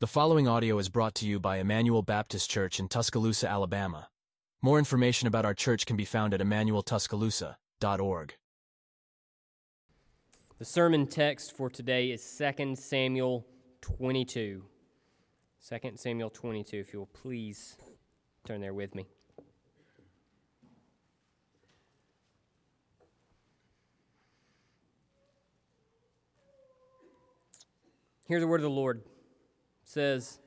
The following audio is brought to you by Emmanuel Baptist Church in Tuscaloosa, Alabama. More information about our church can be found at emmanueltuscaloosa.org. The sermon text for today is 2 Samuel 22. 2 Samuel 22, if you'll please turn there with me. Hear the word of the Lord. Says,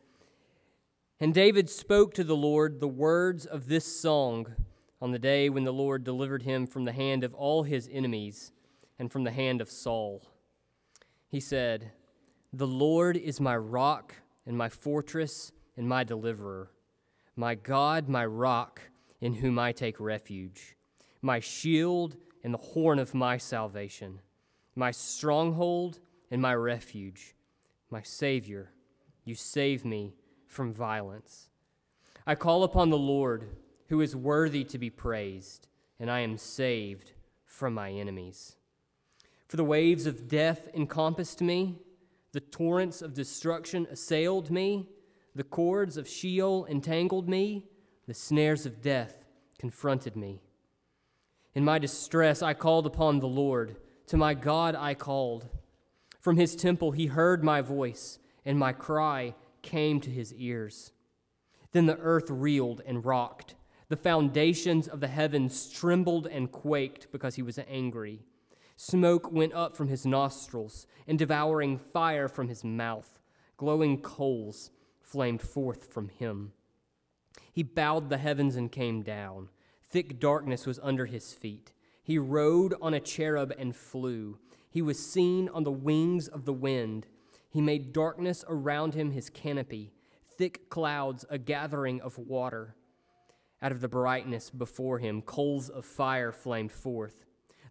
"And David spoke to the Lord the words of this song on the day when the Lord delivered him from the hand of all his enemies and from the hand of Saul. He said, 'The Lord is my rock and my fortress and my deliverer, my God, my rock, in whom I take refuge, my shield and the horn of my salvation, my stronghold and my refuge, my Savior. You save me from violence. I call upon the Lord, who is worthy to be praised, and I am saved from my enemies. For the waves of death encompassed me, the torrents of destruction assailed me, the cords of Sheol entangled me, the snares of death confronted me. In my distress I called upon the Lord, to my God I called. From his temple he heard my voice, and my cry came to his ears. Then the earth reeled and rocked. The foundations of the heavens trembled and quaked because he was angry. Smoke went up from his nostrils, and devouring fire from his mouth. Glowing coals flamed forth from him. He bowed the heavens and came down. Thick darkness was under his feet. He rode on a cherub and flew. He was seen on the wings of the wind. He made darkness around him his canopy, thick clouds a gathering of water. Out of the brightness before him, coals of fire flamed forth.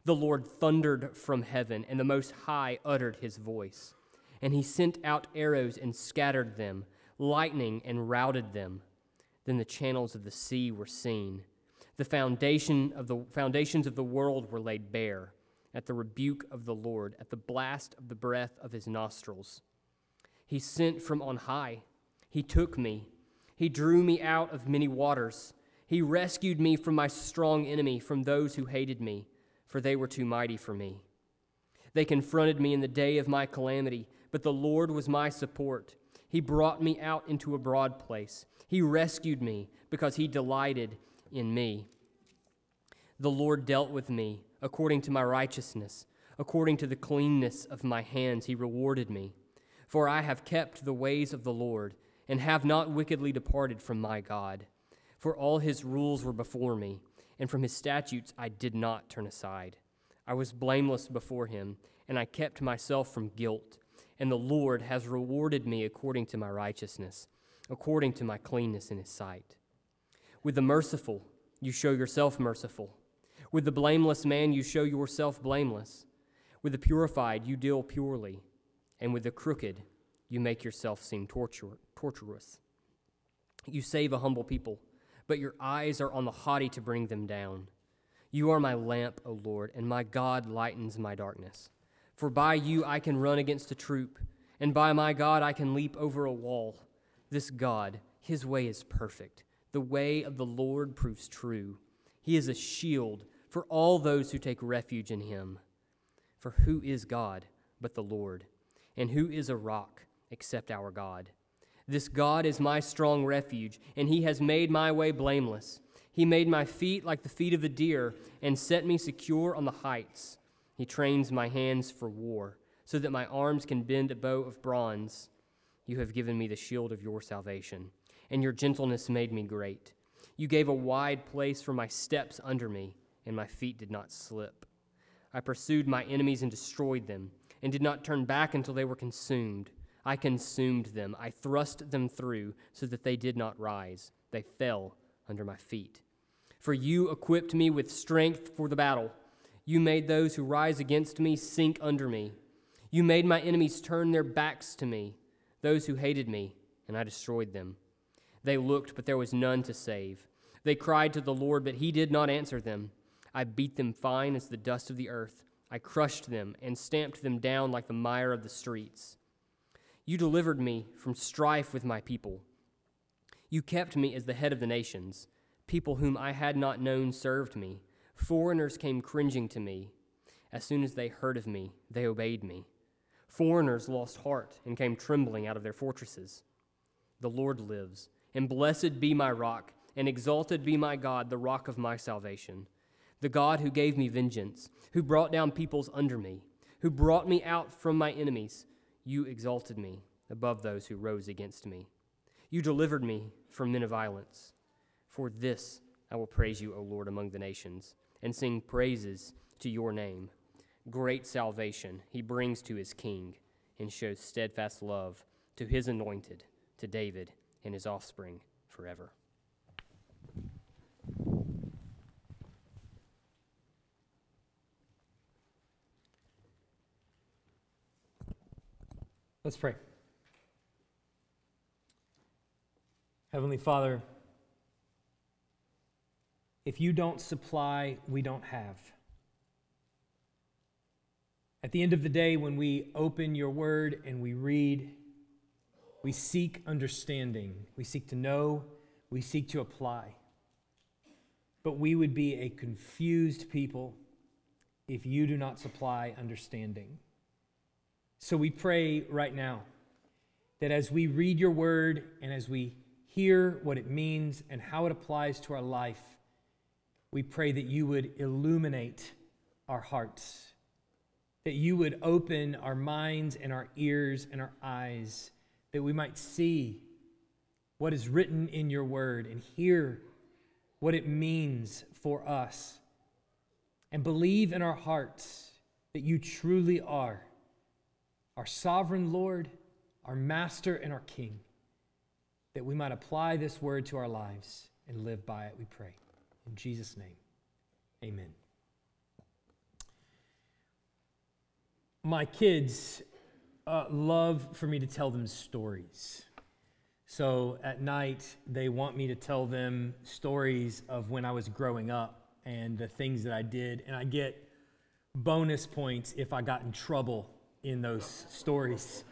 The Lord thundered from heaven, and the Most High uttered his voice. And he sent out arrows and scattered them, lightning and routed them. Then the channels of the sea were seen. The foundations of the world were laid bare at the rebuke of the Lord, at the blast of the breath of his nostrils. He sent from on high. He took me. He drew me out of many waters. He rescued me from my strong enemy, from those who hated me, for they were too mighty for me. They confronted me in the day of my calamity, but the Lord was my support. He brought me out into a broad place. He rescued me because he delighted in me. The Lord dealt with me according to my righteousness. According to the cleanness of my hands, he rewarded me. For I have kept the ways of the Lord, and have not wickedly departed from my God. For all his rules were before me, and from his statutes I did not turn aside. I was blameless before him, and I kept myself from guilt. And the Lord has rewarded me according to my righteousness, according to my cleanness in his sight. With the merciful, you show yourself merciful. With the blameless man, you show yourself blameless. With the purified, you deal purely. And with the crooked, you make yourself seem tortuous. You save a humble people, but your eyes are on the haughty to bring them down. You are my lamp, O Lord, and my God lightens my darkness. For by you I can run against a troop, and by my God I can leap over a wall. This God, his way is perfect. The way of the Lord proves true. He is a shield for all those who take refuge in him. For who is God but the Lord? And who is a rock except our God? This God is my strong refuge, and he has made my way blameless. He made my feet like the feet of a deer, and set me secure on the heights. He trains my hands for war, so that my arms can bend a bow of bronze. You have given me the shield of your salvation, and your gentleness made me great. You gave a wide place for my steps under me, and my feet did not slip. I pursued my enemies and destroyed them, and did not turn back until they were consumed. I consumed them. I thrust them through so that they did not rise. They fell under my feet. For you equipped me with strength for the battle. You made those who rise against me sink under me. You made my enemies turn their backs to me, those who hated me, and I destroyed them. They looked, but there was none to save. They cried to the Lord, but he did not answer them. I beat them fine as the dust of the earth. I crushed them and stamped them down like the mire of the streets. You delivered me from strife with my people. You kept me as the head of the nations. People whom I had not known served me. Foreigners came cringing to me. As soon as they heard of me, they obeyed me. Foreigners lost heart and came trembling out of their fortresses. The Lord lives, and blessed be my rock, and exalted be my God, the rock of my salvation. The God who gave me vengeance, who brought down peoples under me, who brought me out from my enemies. You exalted me above those who rose against me. You delivered me from men of violence. For this I will praise you, O Lord, among the nations, and sing praises to your name. Great salvation he brings to his king, and shows steadfast love to his anointed, to David and his offspring forever. Let's pray. Heavenly Father, if you don't supply, we don't have. At the end of the day, when we open your word and we read, we seek understanding. We seek to know. We seek to apply. But we would be a confused people if you do not supply understanding. So we pray right now that as we read your word and as we hear what it means and how it applies to our life, we pray that you would illuminate our hearts, that you would open our minds and our ears and our eyes, that we might see what is written in your word and hear what it means for us, and believe in our hearts that you truly are our sovereign Lord, our Master, and our King, that we might apply this word to our lives and live by it, we pray. In Jesus' name, amen. My kids love for me to tell them stories. So at night, they want me to tell them stories of when I was growing up and the things that I did, and I get bonus points if I got in trouble in those stories.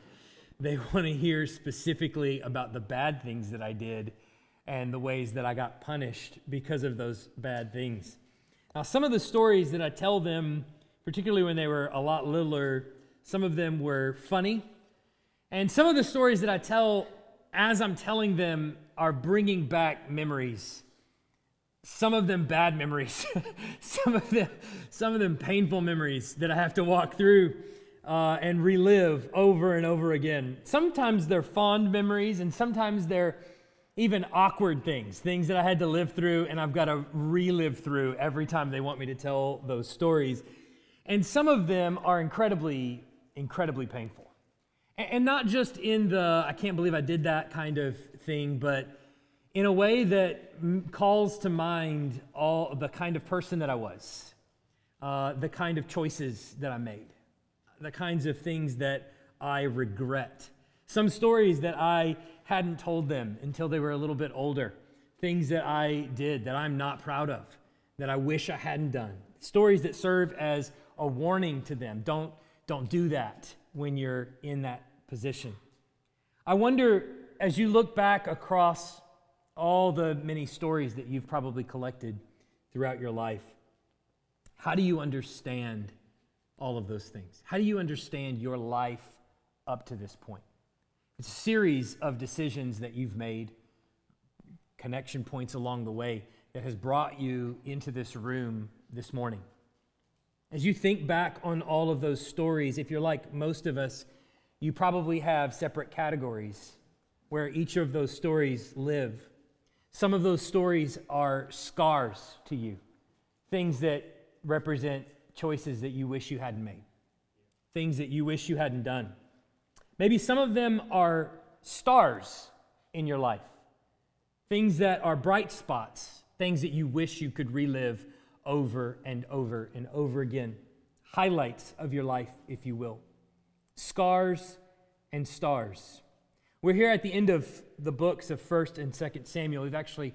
They want to hear specifically about the bad things that I did and the ways that I got punished because of those bad things. Now, some of the stories that I tell them, particularly when they were a lot littler, some of them were funny. And some of the stories that I tell as I'm telling them are bringing back memories. Some of them bad memories, some of them painful memories that I have to walk through and relive over and over again. Sometimes they're fond memories, and sometimes they're even awkward things that I had to live through, and I've got to relive through every time they want me to tell those stories. And some of them are incredibly, incredibly painful. And not just in the, I can't believe I did that kind of thing, but in a way that calls to mind all the kind of person that I was, the kind of choices that I made, the kinds of things that I regret. Some stories that I hadn't told them until they were a little bit older. Things that I did that I'm not proud of, that I wish I hadn't done. Stories that serve as a warning to them. Don't do that when you're in that position. I wonder, as you look back across all the many stories that you've probably collected throughout your life, how do you understand all of those things? How do you understand your life up to this point? It's a series of decisions that you've made, connection points along the way, that has brought you into this room this morning. As you think back on all of those stories, if you're like most of us, you probably have separate categories where each of those stories live. Some of those stories are scars to you, things that represent choices that you wish you hadn't made, things that you wish you hadn't done. Maybe some of them are stars in your life, things that are bright spots, things that you wish you could relive over and over and over again, highlights of your life, if you will. Scars and stars. We're here at the end of the books of 1st and 2nd Samuel. We've actually,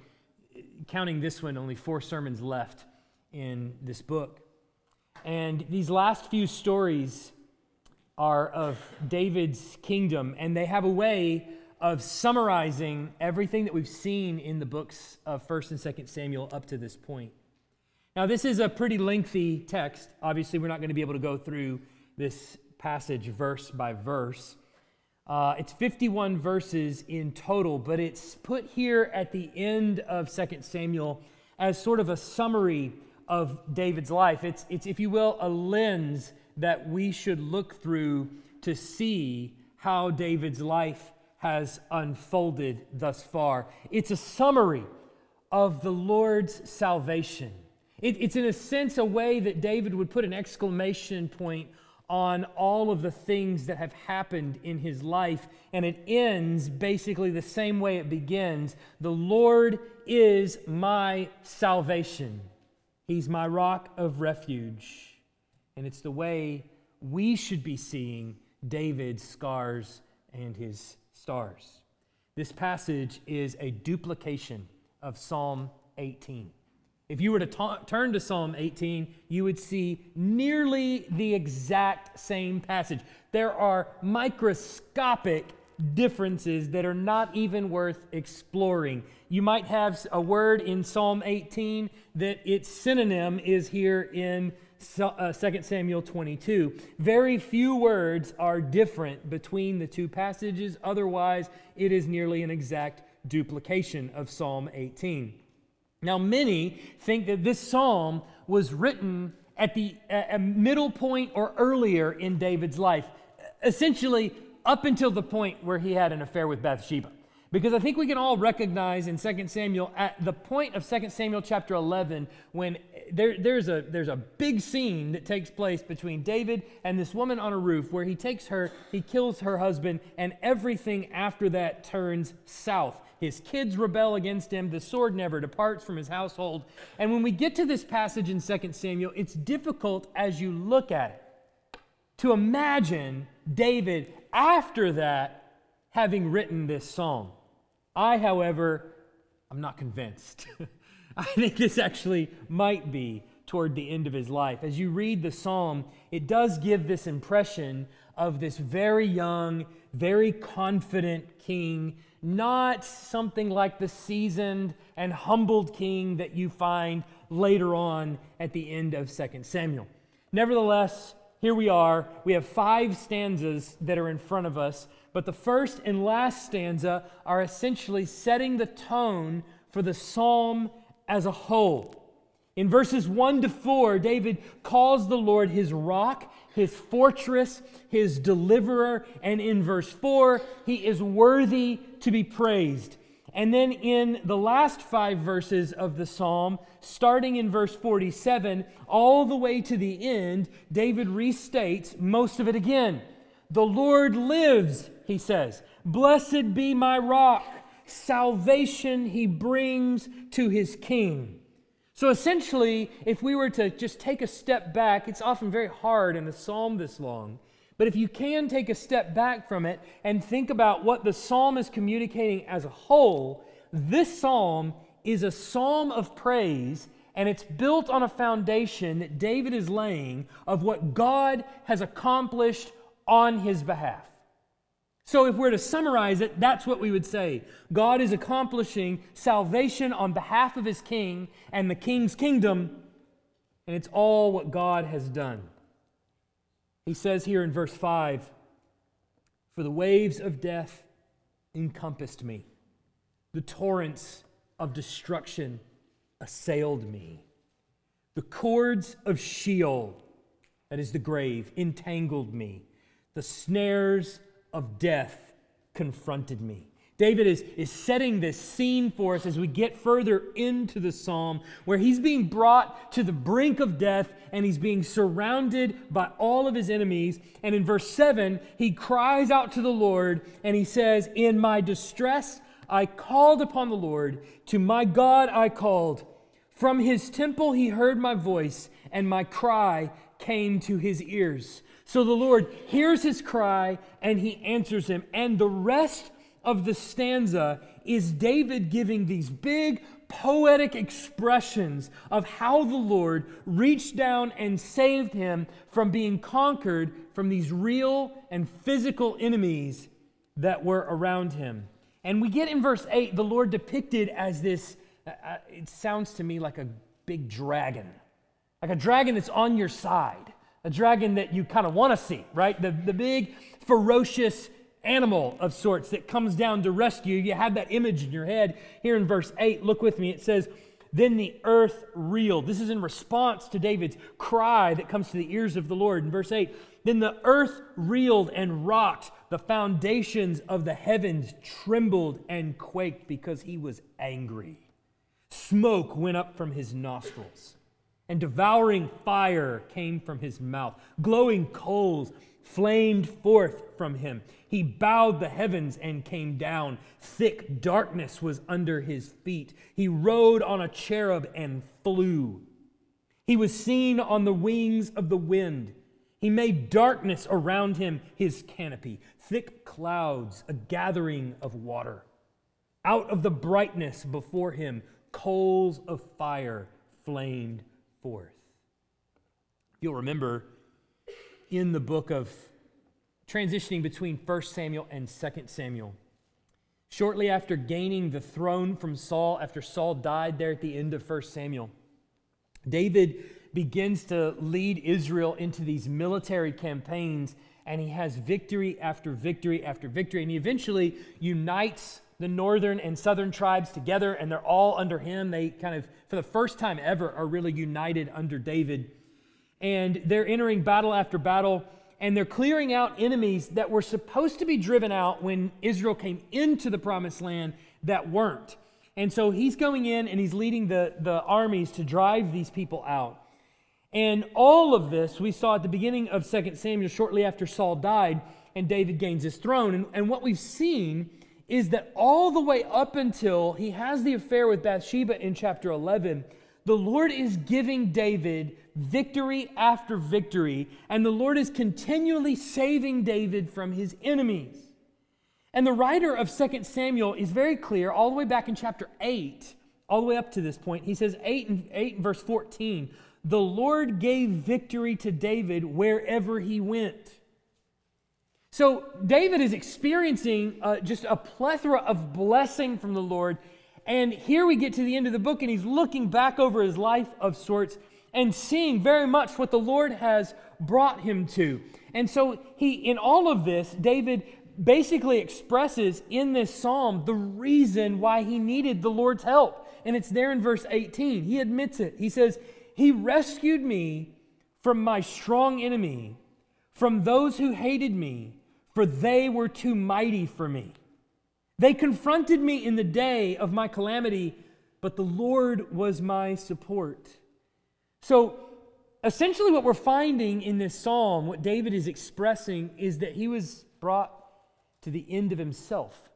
counting this one, only 4 sermons left in this book. And these last few stories are of David's kingdom, and they have a way of summarizing everything that we've seen in the books of 1st and 2nd Samuel up to this point. Now, this is a pretty lengthy text. Obviously, we're not going to be able to go through this passage verse by verse. It's 51 verses in total, but it's put here at the end of 2 Samuel as sort of a summary of David's life. It's if you will, a lens that we should look through to see how David's life has unfolded thus far. It's a summary of the Lord's salvation. It's in a sense a way that David would put an exclamation point on all of the things that have happened in his life, and it ends basically the same way it begins. The Lord is my salvation. He's my rock of refuge. And it's the way we should be seeing David's scars and his stars. This passage is a duplication of Psalm 18. If you were to turn to Psalm 18, you would see nearly the exact same passage. There are microscopic differences that are not even worth exploring. You might have a word in Psalm 18 that its synonym is here in 2 Samuel 22. Very few words are different between the two passages. Otherwise, it is nearly an exact duplication of Psalm 18. Now, many think that this psalm was written at the middle point or earlier in David's life, essentially up until the point where he had an affair with Bathsheba. Because I think we can all recognize in 2 Samuel, at the point of 2 Samuel chapter 11, when there's a big scene that takes place between David and this woman on a roof where he takes her, he kills her husband, and everything after that turns south. His kids rebel against him. The sword never departs from his household. And when we get to this passage in 2 Samuel, it's difficult as you look at it to imagine David after that having written this psalm. I, however, am not convinced. I think this actually might be toward the end of his life. As you read the psalm, it does give this impression of this very young, very confident king, not something like the seasoned and humbled king that you find later on at the end of 2 Samuel. Nevertheless, here we are. We have 5 stanzas that are in front of us, but the first and last stanza are essentially setting the tone for the psalm as a whole. In verses 1-4, David calls the Lord his rock, his fortress, his deliverer, and in verse 4, he is worthy to be praised. And then in the last 5 verses of the psalm, starting in verse 47, all the way to the end, David restates most of it again. The Lord lives, he says. Blessed be my rock. Salvation he brings to his king. So essentially, if we were to just take a step back, it's often very hard in a psalm this long, but if you can take a step back from it and think about what the psalm is communicating as a whole, this psalm is a psalm of praise, and it's built on a foundation that David is laying of what God has accomplished on his behalf. So if we're to summarize it, that's what we would say. God is accomplishing salvation on behalf of his king and the king's kingdom, and it's all what God has done. He says here in verse 5, "For the waves of death encompassed me. The torrents of destruction assailed me. The cords of Sheol," that is the grave, "entangled me. The snares of death confronted me." David is setting this scene for us as we get further into the psalm, where he's being brought to the brink of death and he's being surrounded by all of his enemies. And in verse 7, he cries out to the Lord and he says, "In my distress I called upon the Lord, to my God I called. From his temple he heard my voice, and my cry came to his ears." So the Lord hears his cry and he answers him. And the rest of the stanza is David giving these big poetic expressions of how the Lord reached down and saved him from being conquered from these real and physical enemies that were around him. And we get in verse 8, the Lord depicted as this, it sounds to me like a big dragon. Like a dragon that's on your side. A dragon that you kind of want to see, right? The big, ferocious animal of sorts that comes down to rescue. You have that image in your head. Here in verse 8, look with me, it says, "Then the earth reeled." This is in response to David's cry that comes to the ears of the Lord. In verse 8, "Then the earth reeled and rocked. The foundations of the heavens trembled and quaked because he was angry. Smoke went up from his nostrils, and devouring fire came from his mouth. Glowing coals flamed forth from him. He bowed the heavens and came down. Thick darkness was under his feet. He rode on a cherub and flew. He was seen on the wings of the wind. He made darkness around him his canopy, thick clouds, a gathering of water. Out of the brightness before him, coals of fire flamed forth." You'll remember in the book of transitioning between 1 Samuel and 2 Samuel, shortly after gaining the throne from Saul, after Saul died there at the end of 1 Samuel, David begins to lead Israel into these military campaigns, and he has victory after victory after victory, and he eventually unites the northern and southern tribes together, and they're all under him. They kind of, for the first time ever, are really united under David, and they're entering battle after battle, and they're clearing out enemies that were supposed to be driven out when Israel came into the promised land that weren't. And so he's going in and he's leading the armies to drive these people out. And all of this we saw at the beginning of 2 Samuel, shortly after Saul died and David gains his throne. And what we've seen is that all the way up until he has the affair with Bathsheba in chapter 11, the Lord is giving David victory after victory, and the Lord is continually saving David from his enemies. And the writer of 2 Samuel is very clear all the way back in chapter 8, all the way up to this point. He says, 8 and verse 14, "The Lord gave victory to David wherever he went." So David is experiencing just a plethora of blessing from the Lord. And here we get to the end of the book, and he's looking back over his life of sorts and seeing very much what the Lord has brought him to. And so he, in all of this, David basically expresses in this psalm the reason why he needed the Lord's help. And it's there in verse 18. He admits it. He says, "He rescued me from my strong enemy, from those who hated me, for they were too mighty for me. They confronted me in the day of my calamity, but the Lord was my support." So essentially what we're finding in this psalm, what David is expressing, is that he was brought to the end of himself.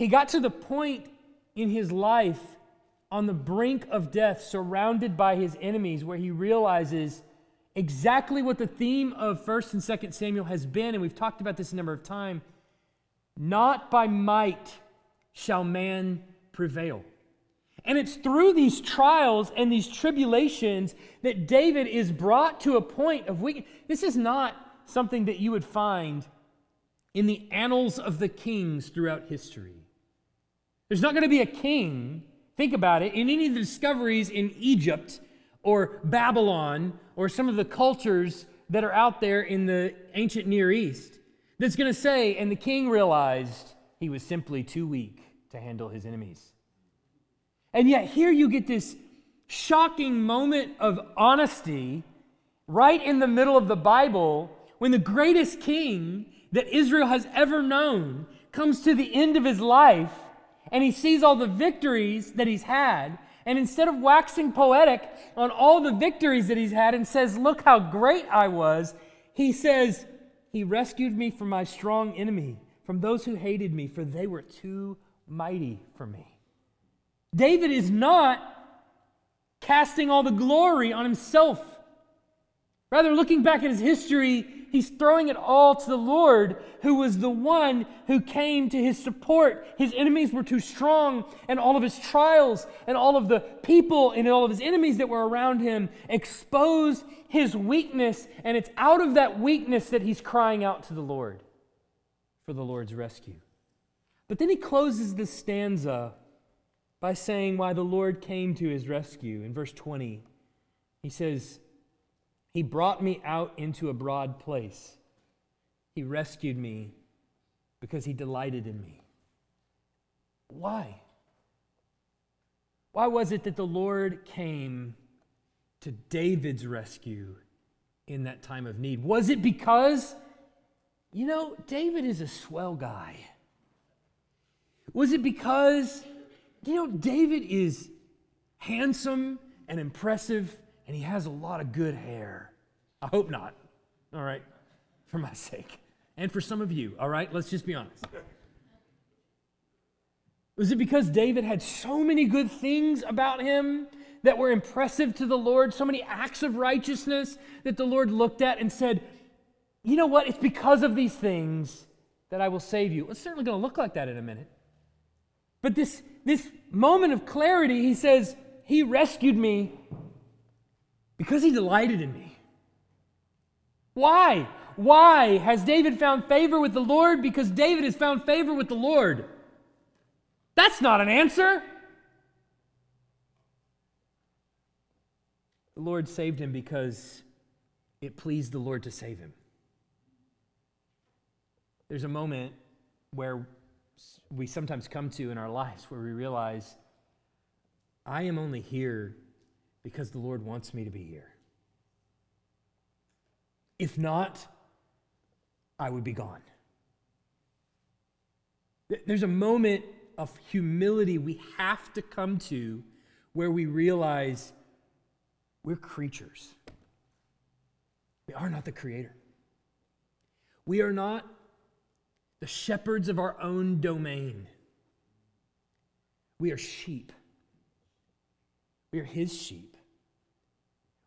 He got to the point in his life on the brink of death, surrounded by his enemies, where he realizes exactly what the theme of 1 and 2 Samuel has been, and we've talked about this a number of times. Not by might shall man prevail. And it's through these trials and these tribulations that David is brought to a point of weakness. This is not something that you would find in the annals of the kings throughout history. There's not going to be a king, think about it, in any of the discoveries in Egypt or Babylon or some of the cultures that are out there in the ancient Near East, that's going to say, "And the king realized he was simply too weak to handle his enemies." And yet here you get this shocking moment of honesty right in the middle of the Bible when the greatest king that Israel has ever known comes to the end of his life and he sees all the victories that he's had, and instead of waxing poetic on all the victories that he's had and says, "Look how great I was," he says, "He rescued me from my strong enemy, from those who hated me, for they were too mighty for me." David is not casting all the glory on himself. Rather, looking back at his history he's throwing it all to the Lord, who was the one who came to his support. His enemies were too strong, and all of his trials and all of the people and all of his enemies that were around him exposed his weakness, and it's out of that weakness that he's crying out to the Lord for the Lord's rescue. But then he closes this stanza by saying why the Lord came to his rescue. In verse 20, he says, "He brought me out into a broad place. He rescued me because he delighted in me." Why? Why was it that the Lord came to David's rescue in that time of need? Was it because, you know, David is a swell guy? Was it because, you know, David is handsome and impressive, and he has a lot of good hair? I hope not, all right, for my sake. And for some of you, all right? Let's just be honest. Was it because David had so many good things about him that were impressive to the Lord, so many acts of righteousness that the Lord looked at and said, you know what, it's because of these things that I will save you? It's certainly going to look like that in a minute. But this moment of clarity, he says, he rescued me because he delighted in me. Why? Why has David found favor with the Lord? Because David has found favor with the Lord. That's not an answer. The Lord saved him because it pleased the Lord to save him. There's a moment where we sometimes come to in our lives where we realize, I am only here because the Lord wants me to be here. If not, I would be gone. There's a moment of humility we have to come to where we realize we're creatures. We are not the Creator. We are not the shepherds of our own domain. We are sheep. We are His sheep.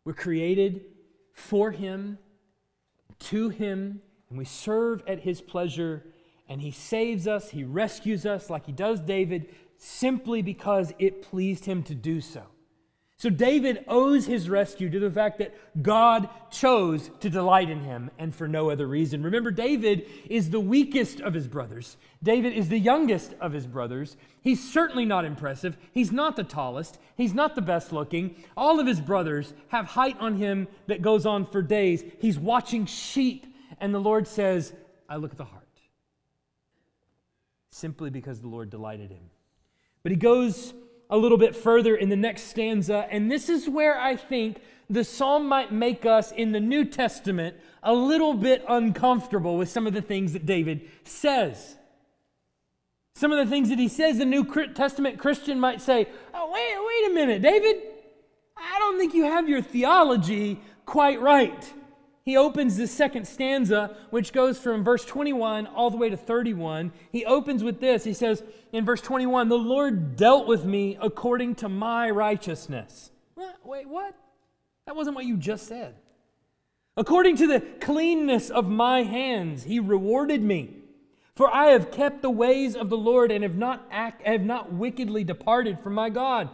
We're created for Him, to Him, and we serve at His pleasure, and He saves us, He rescues us like He does David, simply because it pleased Him to do so. So David owes his rescue to the fact that God chose to delight in him, and for no other reason. Remember, David is the weakest of his brothers. David is the youngest of his brothers. He's certainly not impressive. He's not the tallest. He's not the best looking. All of his brothers have height on him that goes on for days. He's watching sheep, and the Lord says, I look at the heart. Simply because the Lord delighted him. But he goes a little bit further in the next stanza, and this is where I think the psalm might make us in the New Testament a little bit uncomfortable with some of the things that David says. Some of the things that he says, the New Testament Christian might say, oh, wait a minute, David, I don't think you have your theology quite right. He opens the second stanza, which goes from verse 21 all the way to 31. He opens with this. He says in verse 21, the Lord dealt with me according to my righteousness. Wait, what? That wasn't what you just said. According to the cleanness of my hands, he rewarded me. For I have kept the ways of the Lord and have not wickedly departed from my God.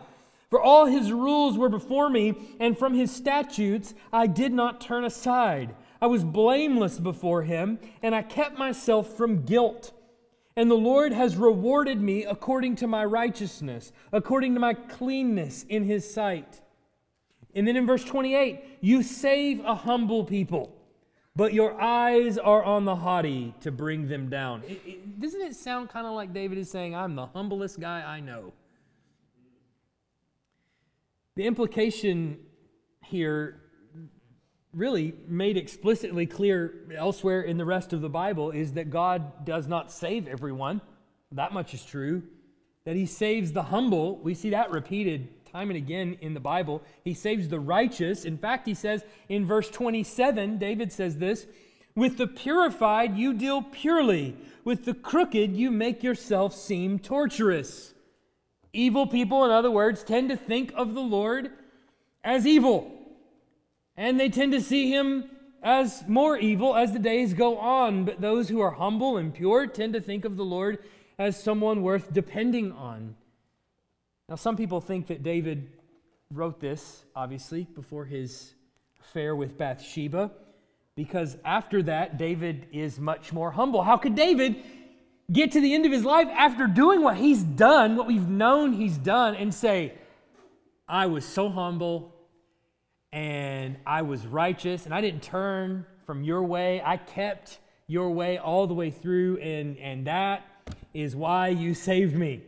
For all his rules were before me, and from his statutes I did not turn aside. I was blameless before him, and I kept myself from guilt. And the Lord has rewarded me according to my righteousness, according to my cleanness in his sight. And then in verse 28, you save a humble people, but your eyes are on the haughty to bring them down. Doesn't it sound kind of like David is saying, I'm the humblest guy I know? The implication here, really made explicitly clear elsewhere in the rest of the Bible, is that God does not save everyone. That much is true. That He saves the humble. We see that repeated time and again in the Bible. He saves the righteous. In fact, he says in verse 27, David says this, with the purified you deal purely. With the crooked you make yourself seem torturous. Evil people, in other words, tend to think of the Lord as evil. And they tend to see Him as more evil as the days go on, but those who are humble and pure tend to think of the Lord as someone worth depending on. Now, some people think that David wrote this, obviously, before his affair with Bathsheba, because after that, David is much more humble. How could David get to the end of his life after doing what he's done, what we've known he's done, and say, I was so humble, and I was righteous, and I didn't turn from your way. I kept your way all the way through, and that is why you saved me.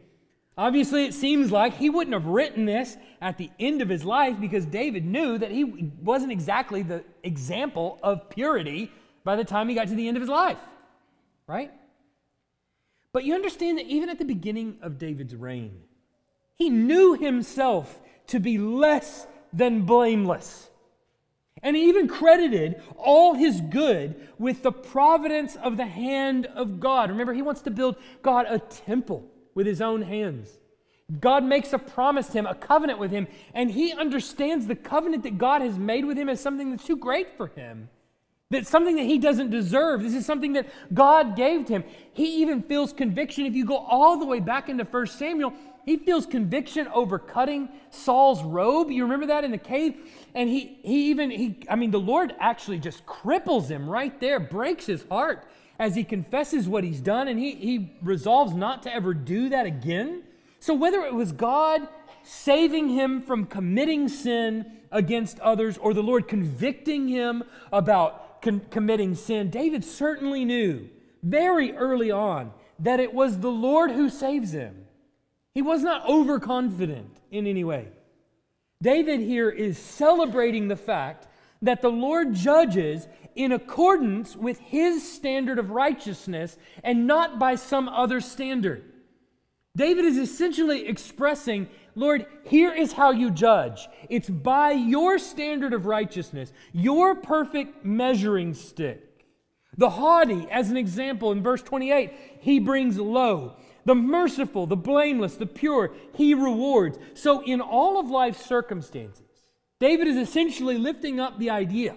Obviously, it seems like he wouldn't have written this at the end of his life because David knew that he wasn't exactly the example of purity by the time he got to the end of his life, right? But you understand that even at the beginning of David's reign, he knew himself to be less than blameless. And he even credited all his good with the providence of the hand of God. Remember, he wants to build God a temple with his own hands. God makes a promise to him, a covenant with him, and he understands the covenant that God has made with him as something that's too great for him. That's something that he doesn't deserve. This is something that God gave to him. He even feels conviction. If you go all the way back into 1 Samuel, he feels conviction over cutting Saul's robe. You remember that in the cave? And the Lord actually just cripples him right there, breaks his heart as he confesses what he's done, and he resolves not to ever do that again. So whether it was God saving him from committing sin against others or the Lord convicting him about committing sin, David certainly knew very early on that it was the Lord who saves him. He was not overconfident in any way. David here is celebrating the fact that the Lord judges in accordance with his standard of righteousness and not by some other standard. David is essentially expressing, Lord, here is how you judge. It's by your standard of righteousness, your perfect measuring stick. The haughty, as an example, in verse 28, he brings low. The merciful, the blameless, the pure, he rewards. So in all of life's circumstances, David is essentially lifting up the idea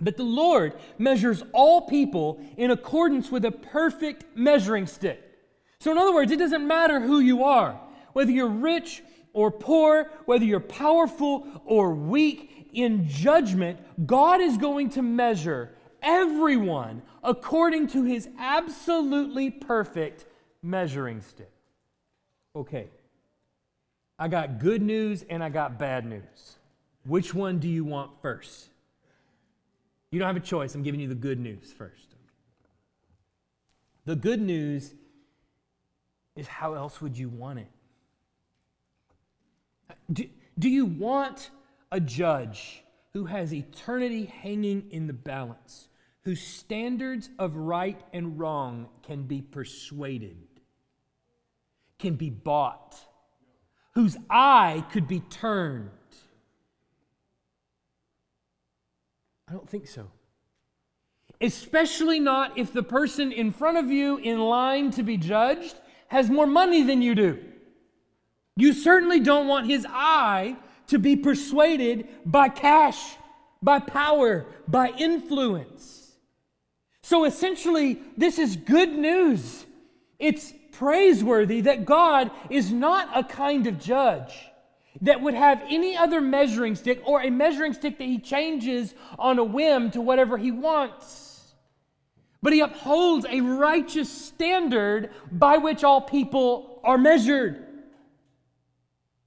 that the Lord measures all people in accordance with a perfect measuring stick. So in other words, it doesn't matter who you are, whether you're rich or poor, whether you're powerful or weak, in judgment, God is going to measure everyone according to his absolutely perfect measuring stick. Okay, I got good news and I got bad news. Which one do you want first? You don't have a choice. I'm giving you the good news first. The good news is, how else would you want it? Do you want a judge who has eternity hanging in the balance, whose standards of right and wrong can be persuaded, can be bought, whose eye could be turned? I don't think so. Especially not if the person in front of you in line to be judged has more money than you do. You certainly don't want his eye to be persuaded by cash, by power, by influence. So essentially, this is good news. It's praiseworthy that God is not a kind of judge that would have any other measuring stick, or a measuring stick that he changes on a whim to whatever he wants. But he upholds a righteous standard by which all people are measured.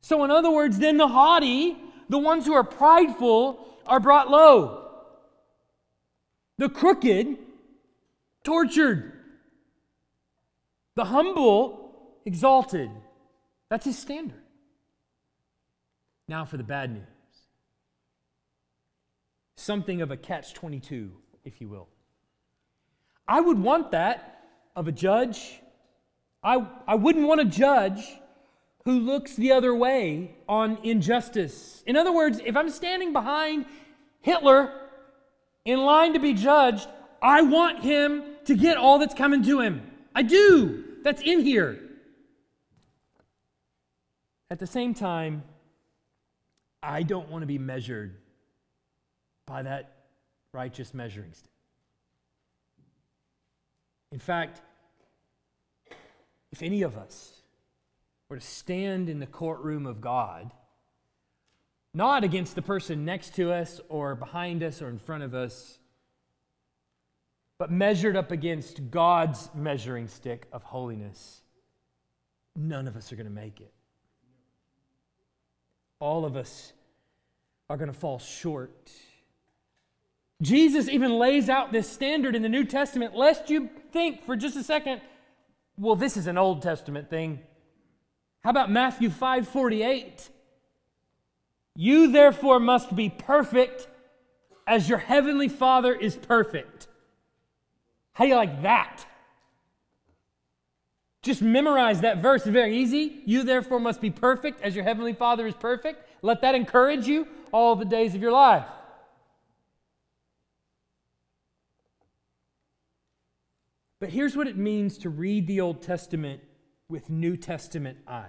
So in other words, then the haughty, the ones who are prideful, are brought low. The crooked, tortured. The humble, exalted. That's his standard. Now for the bad news. Something of a catch-22, if you will. I would want that of a judge. I wouldn't want a judge who looks the other way on injustice. In other words, if I'm standing behind Hitler in line to be judged, I want him to get all that's coming to him. I do. That's in here. At the same time, I don't want to be measured by that righteous measuring stick. In fact, if any of us were to stand in the courtroom of God, not against the person next to us or behind us or in front of us, but measured up against God's measuring stick of holiness, none of us are going to make it. All of us are going to fall short. Jesus even lays out this standard in the New Testament, lest you think for just a second, well, this is an Old Testament thing. How about Matthew 5:48? You therefore must be perfect as your heavenly Father is perfect. How do you like that? Just memorize that verse. It's very easy. You therefore must be perfect as your heavenly Father is perfect. Let that encourage you all the days of your life. But here's what it means to read the Old Testament with New Testament eyes.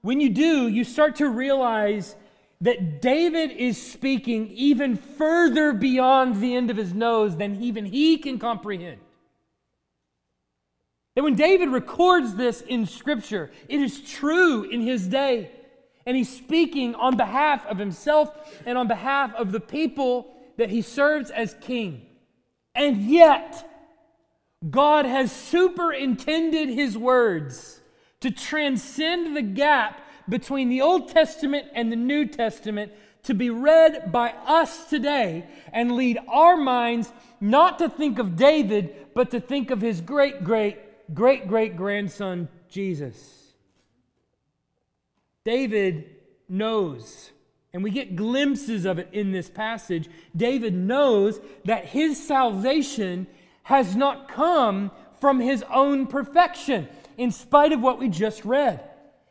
When you do, you start to realize that David is speaking even further beyond the end of his nose than even he can comprehend. That when David records this in Scripture, it is true in his day. And he's speaking on behalf of himself and on behalf of the people that he serves as king. And yet, God has superintended his words to transcend the gap between the Old Testament and the New Testament to be read by us today and lead our minds not to think of David, but to think of his great-great-great-great-grandson, Jesus. David knows, and we get glimpses of it in this passage, David knows that his salvation has not come from his own perfection, in spite of what we just read.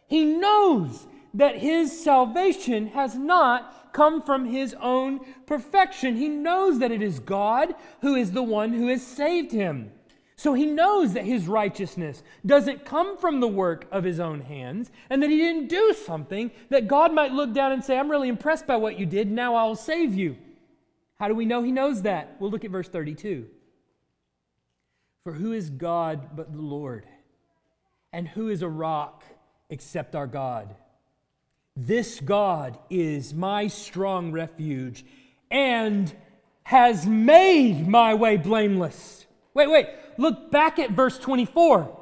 He knows that his salvation has not come from his own perfection. He knows that it is God who is the one who has saved him. So he knows that his righteousness doesn't come from the work of his own hands, and that he didn't do something that God might look down and say, I'm really impressed by what you did, now I'll save you. How do we know he knows that? We'll look at verse 32. For who is God but the Lord? And who is a rock except our God? This God is my strong refuge and has made my way blameless. Wait. Look back at verse 24.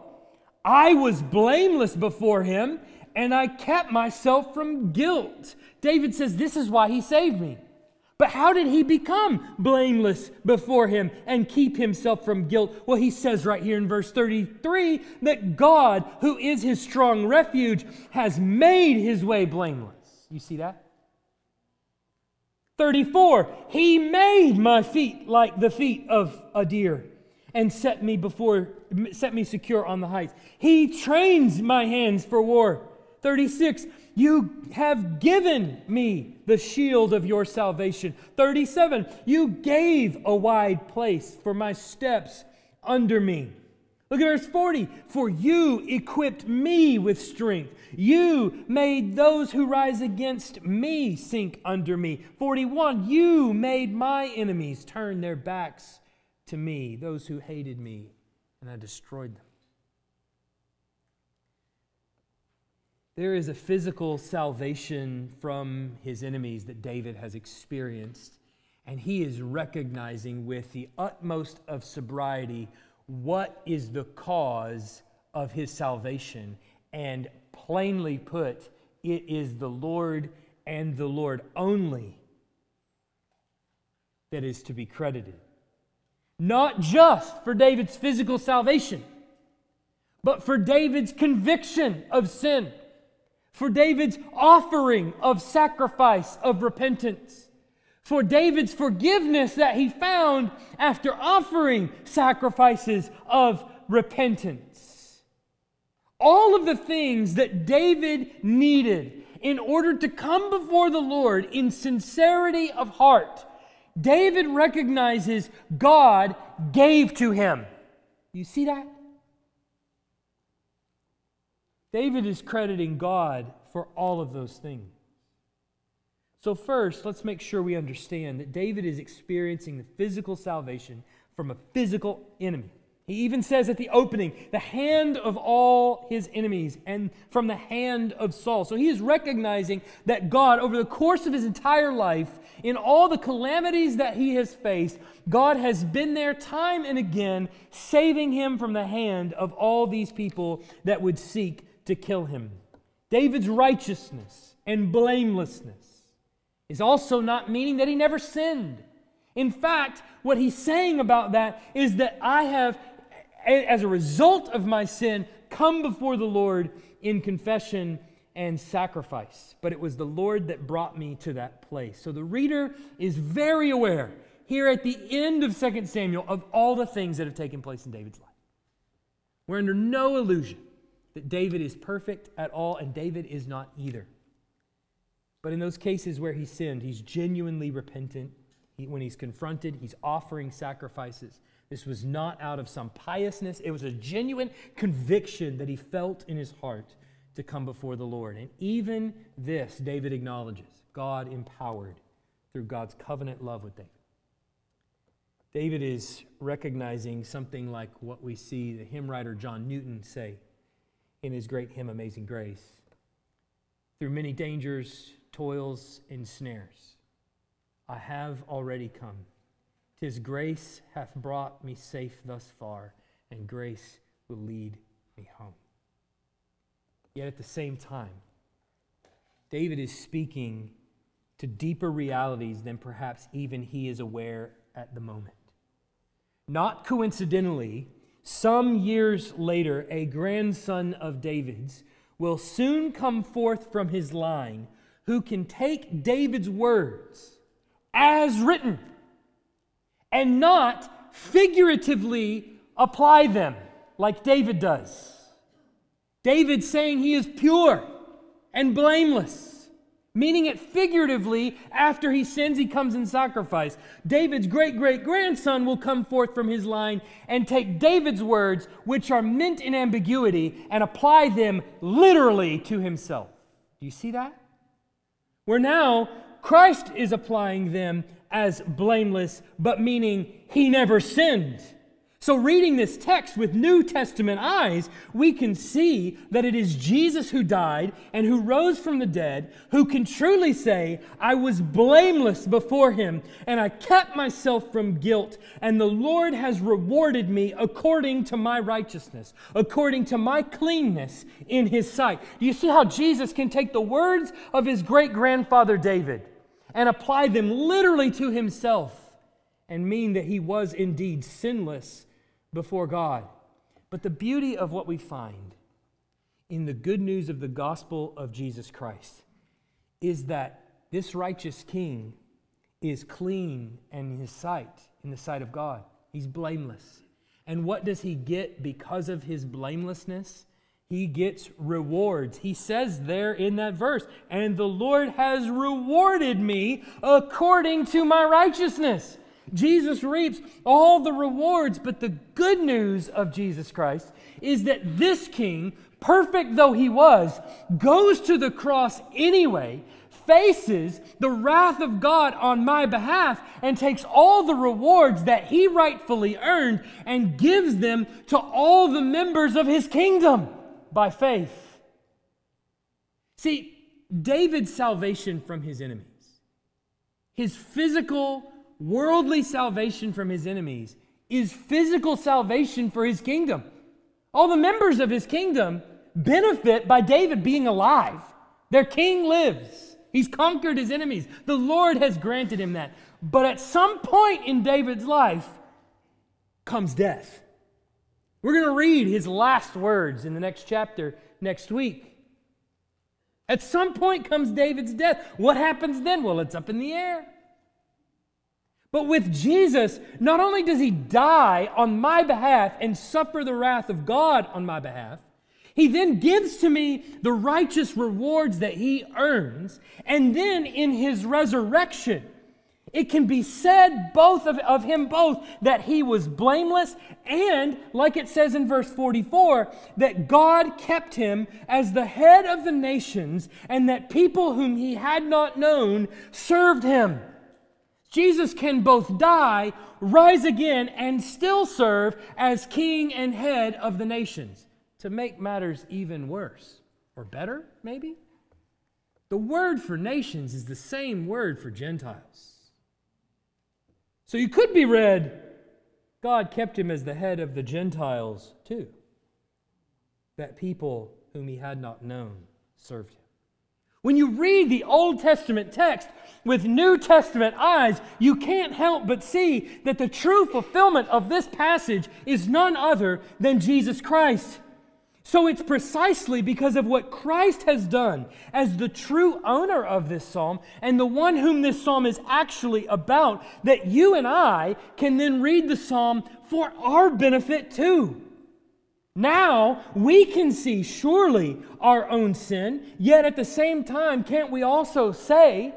I was blameless before him, and I kept myself from guilt. David says, this is why he saved me. But how did he become blameless before him and keep himself from guilt? Well, he says right here in verse 33 that God, who is his strong refuge, has made his way blameless. You see that? 34, he made my feet like the feet of a deer and set me secure on the heights. He trains my hands for war. 36, you have given me the shield of your salvation. 37, you gave a wide place for my steps under me. Look at verse 40. For you equipped me with strength. You made those who rise against me sink under me. 41, you made my enemies turn their backs to me, those who hated me, and I destroyed them. There is a physical salvation from his enemies that David has experienced, and he is recognizing with the utmost of sobriety what is the cause of his salvation. And plainly put, it is the Lord and the Lord only that is to be credited. Not just for David's physical salvation, but for David's conviction of sin. For David's offering of sacrifice of repentance. For David's forgiveness that he found after offering sacrifices of repentance. All of the things that David needed in order to come before the Lord in sincerity of heart, David recognizes God gave to him. You see that? David is crediting God for all of those things. So first, let's make sure we understand that David is experiencing the physical salvation from a physical enemy. He even says at the opening, the hand of all his enemies and from the hand of Saul. So he is recognizing that God, over the course of his entire life, in all the calamities that he has faced, God has been there time and again, saving him from the hand of all these people that would seek to kill him. David's righteousness and blamelessness is also not meaning that he never sinned. In fact, what he's saying about that is that I have, as a result of my sin, come before the Lord in confession and sacrifice. But it was the Lord that brought me to that place. So the reader is very aware here at the end of 2 Samuel of all the things that have taken place in David's life. We're under no illusion that David is perfect at all, and David is not either. But in those cases where he sinned, he's genuinely repentant. When he's confronted, he's offering sacrifices. This was not out of some piousness. It was a genuine conviction that he felt in his heart to come before the Lord. And even this, David acknowledges, God empowered through God's covenant love with David. David is recognizing something like what we see the hymn writer John Newton say in his great hymn, Amazing Grace. Through many dangers, toils, and snares, I have already come. 'Tis grace hath brought me safe thus far, and grace will lead me home. Yet at the same time, David is speaking to deeper realities than perhaps even he is aware at the moment. Not coincidentally, some years later, a grandson of David's will soon come forth from his line who can take David's words as written, and not figuratively apply them like David does. David saying he is pure and blameless, meaning it figuratively after he sins, he comes in sacrifice. David's great-great-grandson will come forth from his line and take David's words, which are meant in ambiguity, and apply them literally to himself. Do you see that? We're now Christ is applying them as blameless, but meaning he never sinned. So reading this text with New Testament eyes, we can see that it is Jesus who died and who rose from the dead, who can truly say, I was blameless before him, and I kept myself from guilt, and the Lord has rewarded me according to my righteousness, according to my cleanness in his sight. Do you see how Jesus can take the words of his great-grandfather David and apply them literally to himself and mean that he was indeed sinless before God? But the beauty of what we find in the good news of the gospel of Jesus Christ is that this righteous king is clean in his sight, in the sight of God. He's blameless. And what does he get because of his blamelessness? He gets rewards. He says there in that verse, and the Lord has rewarded me according to my righteousness. Jesus reaps all the rewards, but the good news of Jesus Christ is that this king, perfect though he was, goes to the cross anyway, faces the wrath of God on my behalf, and takes all the rewards that he rightfully earned and gives them to all the members of his kingdom by faith. See, David's salvation from his enemies, his physical worldly salvation from his enemies, is physical salvation for his kingdom. All the members of his kingdom benefit by David being alive. Their king lives. He's conquered his enemies. The Lord has granted him that. But at some point in David's life comes death. We're going to read his last words in the next chapter next week. At some point comes David's death. What happens then? Well, it's up in the air. But with Jesus, not only does he die on my behalf and suffer the wrath of God on my behalf, he then gives to me the righteous rewards that he earns, and then in his resurrection, It can be said both of him both that he was blameless and, like it says in verse 44, that God kept him as the head of the nations and that people whom he had not known served him. Jesus can both die, rise again, and still serve as king and head of the nations. To make matters even worse, or better, maybe, the word for nations is the same word for Gentiles. So you could be read, God kept him as the head of the Gentiles too, that people whom he had not known served him. When you read the Old Testament text with New Testament eyes, you can't help but see that the true fulfillment of this passage is none other than Jesus Christ. So it's precisely because of what Christ has done as the true owner of this psalm and the one whom this psalm is actually about that you and I can then read the psalm for our benefit too. Now we can see surely our own sin, yet at the same time can't we also say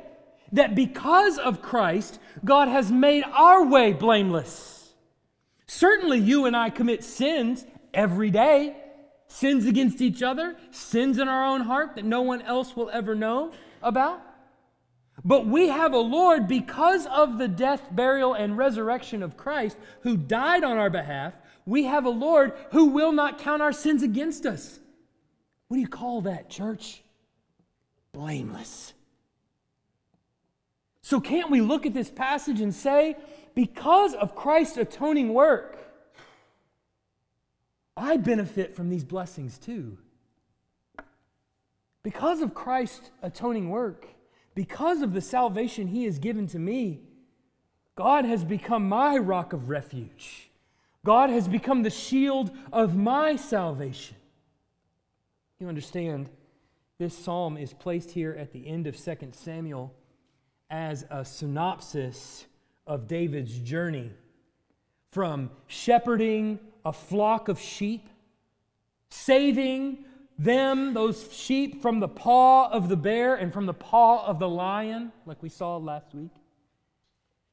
that because of Christ, God has made our way blameless. Certainly you and I commit sins every day. Sins against each other, sins in our own heart that no one else will ever know about. But we have a Lord because of the death, burial, and resurrection of Christ who died on our behalf. We have a Lord who will not count our sins against us. What do you call that, church? Blameless. So can't we look at this passage and say, because of Christ's atoning work, I benefit from these blessings too. Because of Christ's atoning work, because of the salvation He has given to me, God has become my rock of refuge. God has become the shield of my salvation. You understand, this psalm is placed here at the end of 2 Samuel as a synopsis of David's journey from shepherding a flock of sheep, saving them, those sheep, from the paw of the bear and from the paw of the lion, like we saw last week,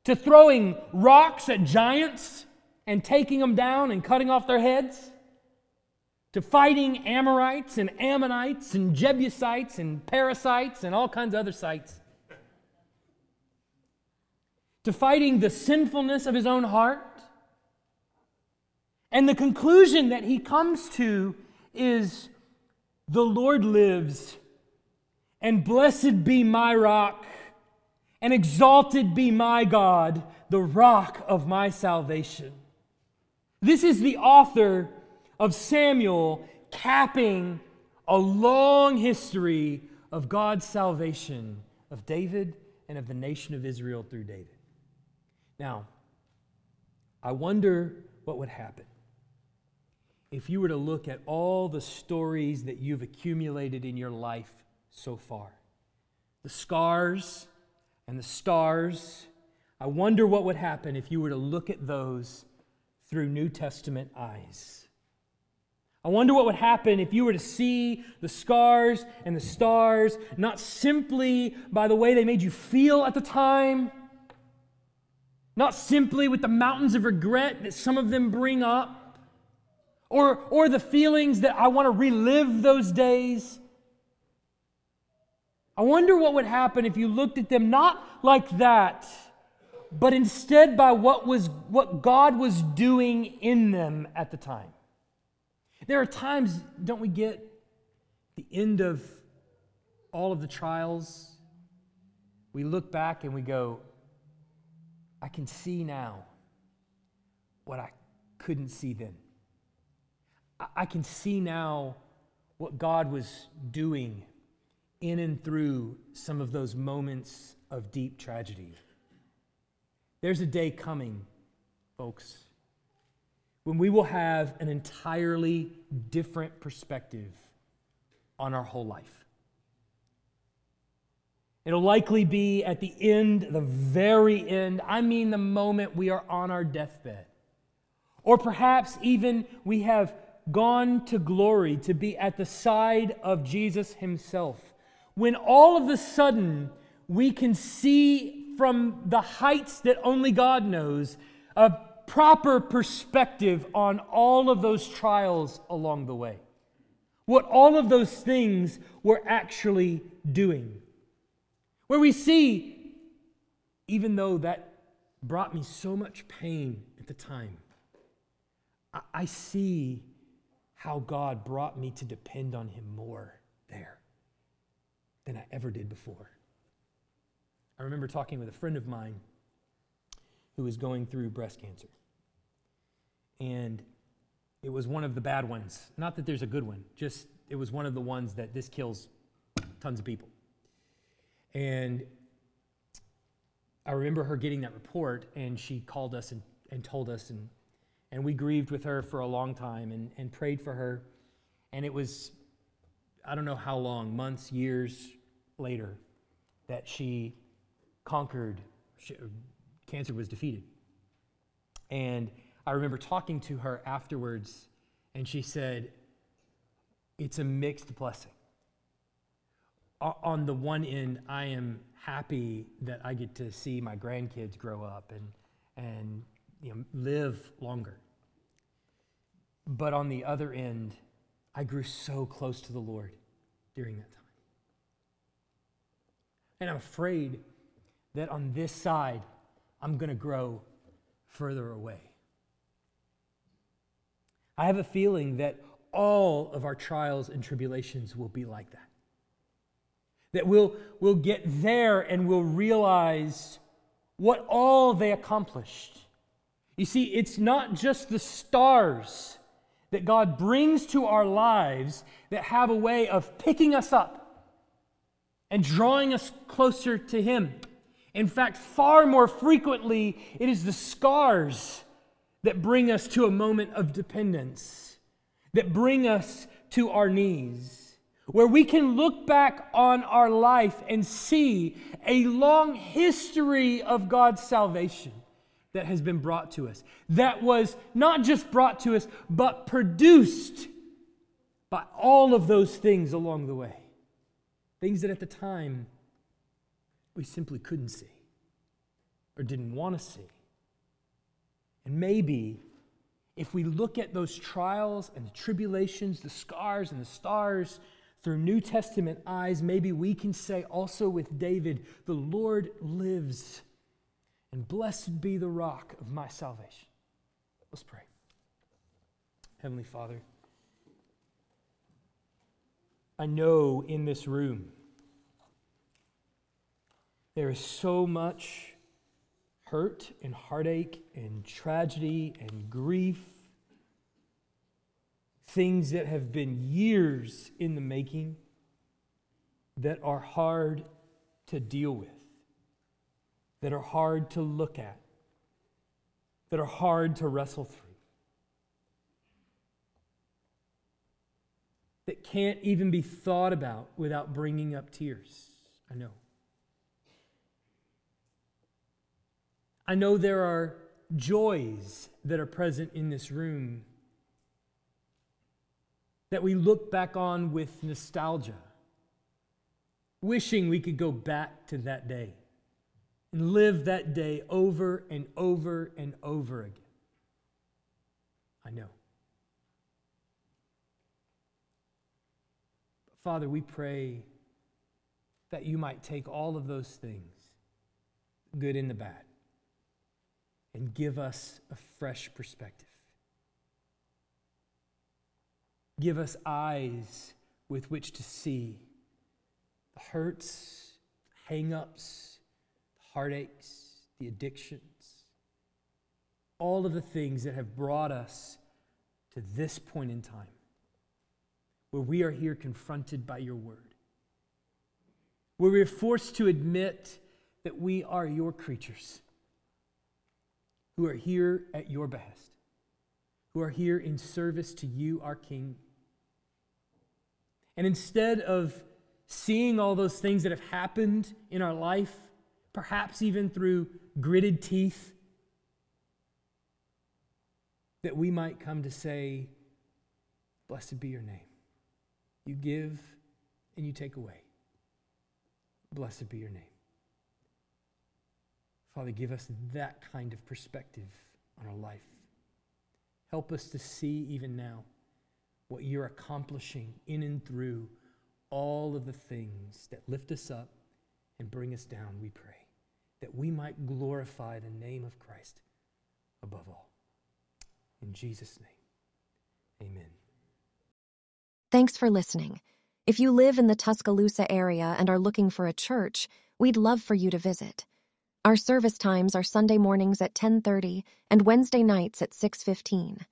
to throwing rocks at giants and taking them down and cutting off their heads, to fighting Amorites and Ammonites and Jebusites and parasites and all kinds of other sites, to fighting the sinfulness of his own heart. And the conclusion that he comes to is, the Lord lives, and blessed be my rock, and exalted be my God, the rock of my salvation. This is the author of Samuel capping a long history of God's salvation of David and of the nation of Israel through David. Now, I wonder what would happen if you were to look at all the stories that you've accumulated in your life so far, the scars and the stars. I wonder what would happen if you were to look at those through New Testament eyes. I wonder what would happen if you were to see the scars and the stars, not simply by the way they made you feel at the time, not simply with the mountains of regret that some of them bring up, or the feelings that I want to relive those days. I wonder what would happen if you looked at them not like that, but instead by what God was doing in them at the time. There are times, don't we get the end of all of the trials? We look back and we go, I can see now what I couldn't see then. I can see now what God was doing in and through some of those moments of deep tragedy. There's a day coming, folks, when we will have an entirely different perspective on our whole life. It'll likely be at the end, the very end, I mean the moment we are on our deathbed. Or perhaps even we have gone to glory to be at the side of Jesus Himself, when all of a sudden we can see from the heights that only God knows, a proper perspective on all of those trials along the way. What all of those things were actually doing. Where we see, even though that brought me so much pain at the time, I see how God brought me to depend on Him more there than I ever did before. I remember talking with a friend of mine who was going through breast cancer. And it was one of the bad ones. Not that there's a good one, just it was one of the ones that this kills tons of people. And I remember her getting that report, and she called us and told us, and we grieved with her for a long time and prayed for her. And it was, I don't know how long, months, years later, that she conquered, cancer was defeated. And I remember talking to her afterwards, and she said, it's a mixed blessing. On the one end, I am happy that I get to see my grandkids grow up and you know, live longer. But on the other end, I grew so close to the Lord during that time. And I'm afraid that on this side, I'm going to grow further away. I have a feeling that all of our trials and tribulations will be like that. That we'll get there and we'll realize what all they accomplished. You see, it's not just the stars that God brings to our lives that have a way of picking us up and drawing us closer to Him. In fact, far more frequently, it is the scars that bring us to a moment of dependence, that bring us to our knees, where we can look back on our life and see a long history of God's salvation that has been brought to us, that was not just brought to us, but produced by all of those things along the way. Things that at the time we simply couldn't see or didn't want to see. And maybe if we look at those trials and the tribulations, the scars and the stars through New Testament eyes, maybe we can say also with David, the Lord lives, and blessed be the rock of my salvation. Let's pray. Heavenly Father, I know in this room there is so much hurt and heartache and tragedy and grief, things that have been years in the making that are hard to deal with, that are hard to look at, that are hard to wrestle through, that can't even be thought about without bringing up tears. I know. I know there are joys that are present in this room that we look back on with nostalgia, wishing we could go back to that day and live that day over and over and over again. I know. Father, we pray that you might take all of those things, good and the bad, and give us a fresh perspective. Give us eyes with which to see the hurts, the hang-ups, the heartaches, the addictions, all of the things that have brought us to this point in time where we are here confronted by your word, where we are forced to admit that we are your creatures who are here at your behest, who are here in service to you, our King. And instead of seeing all those things that have happened in our life, perhaps even through gritted teeth, that we might come to say, blessed be your name. You give and you take away. Blessed be your name. Father, give us that kind of perspective on our life. Help us to see even now what you're accomplishing in and through all of the things that lift us up and bring us down, we pray, that we might glorify the name of Christ above all. In Jesus' name, amen. Thanks for listening. If you live in the Tuscaloosa area and are looking for a church, we'd love for you to visit. Our service times are Sunday mornings at 10:30 and Wednesday nights at 6:15.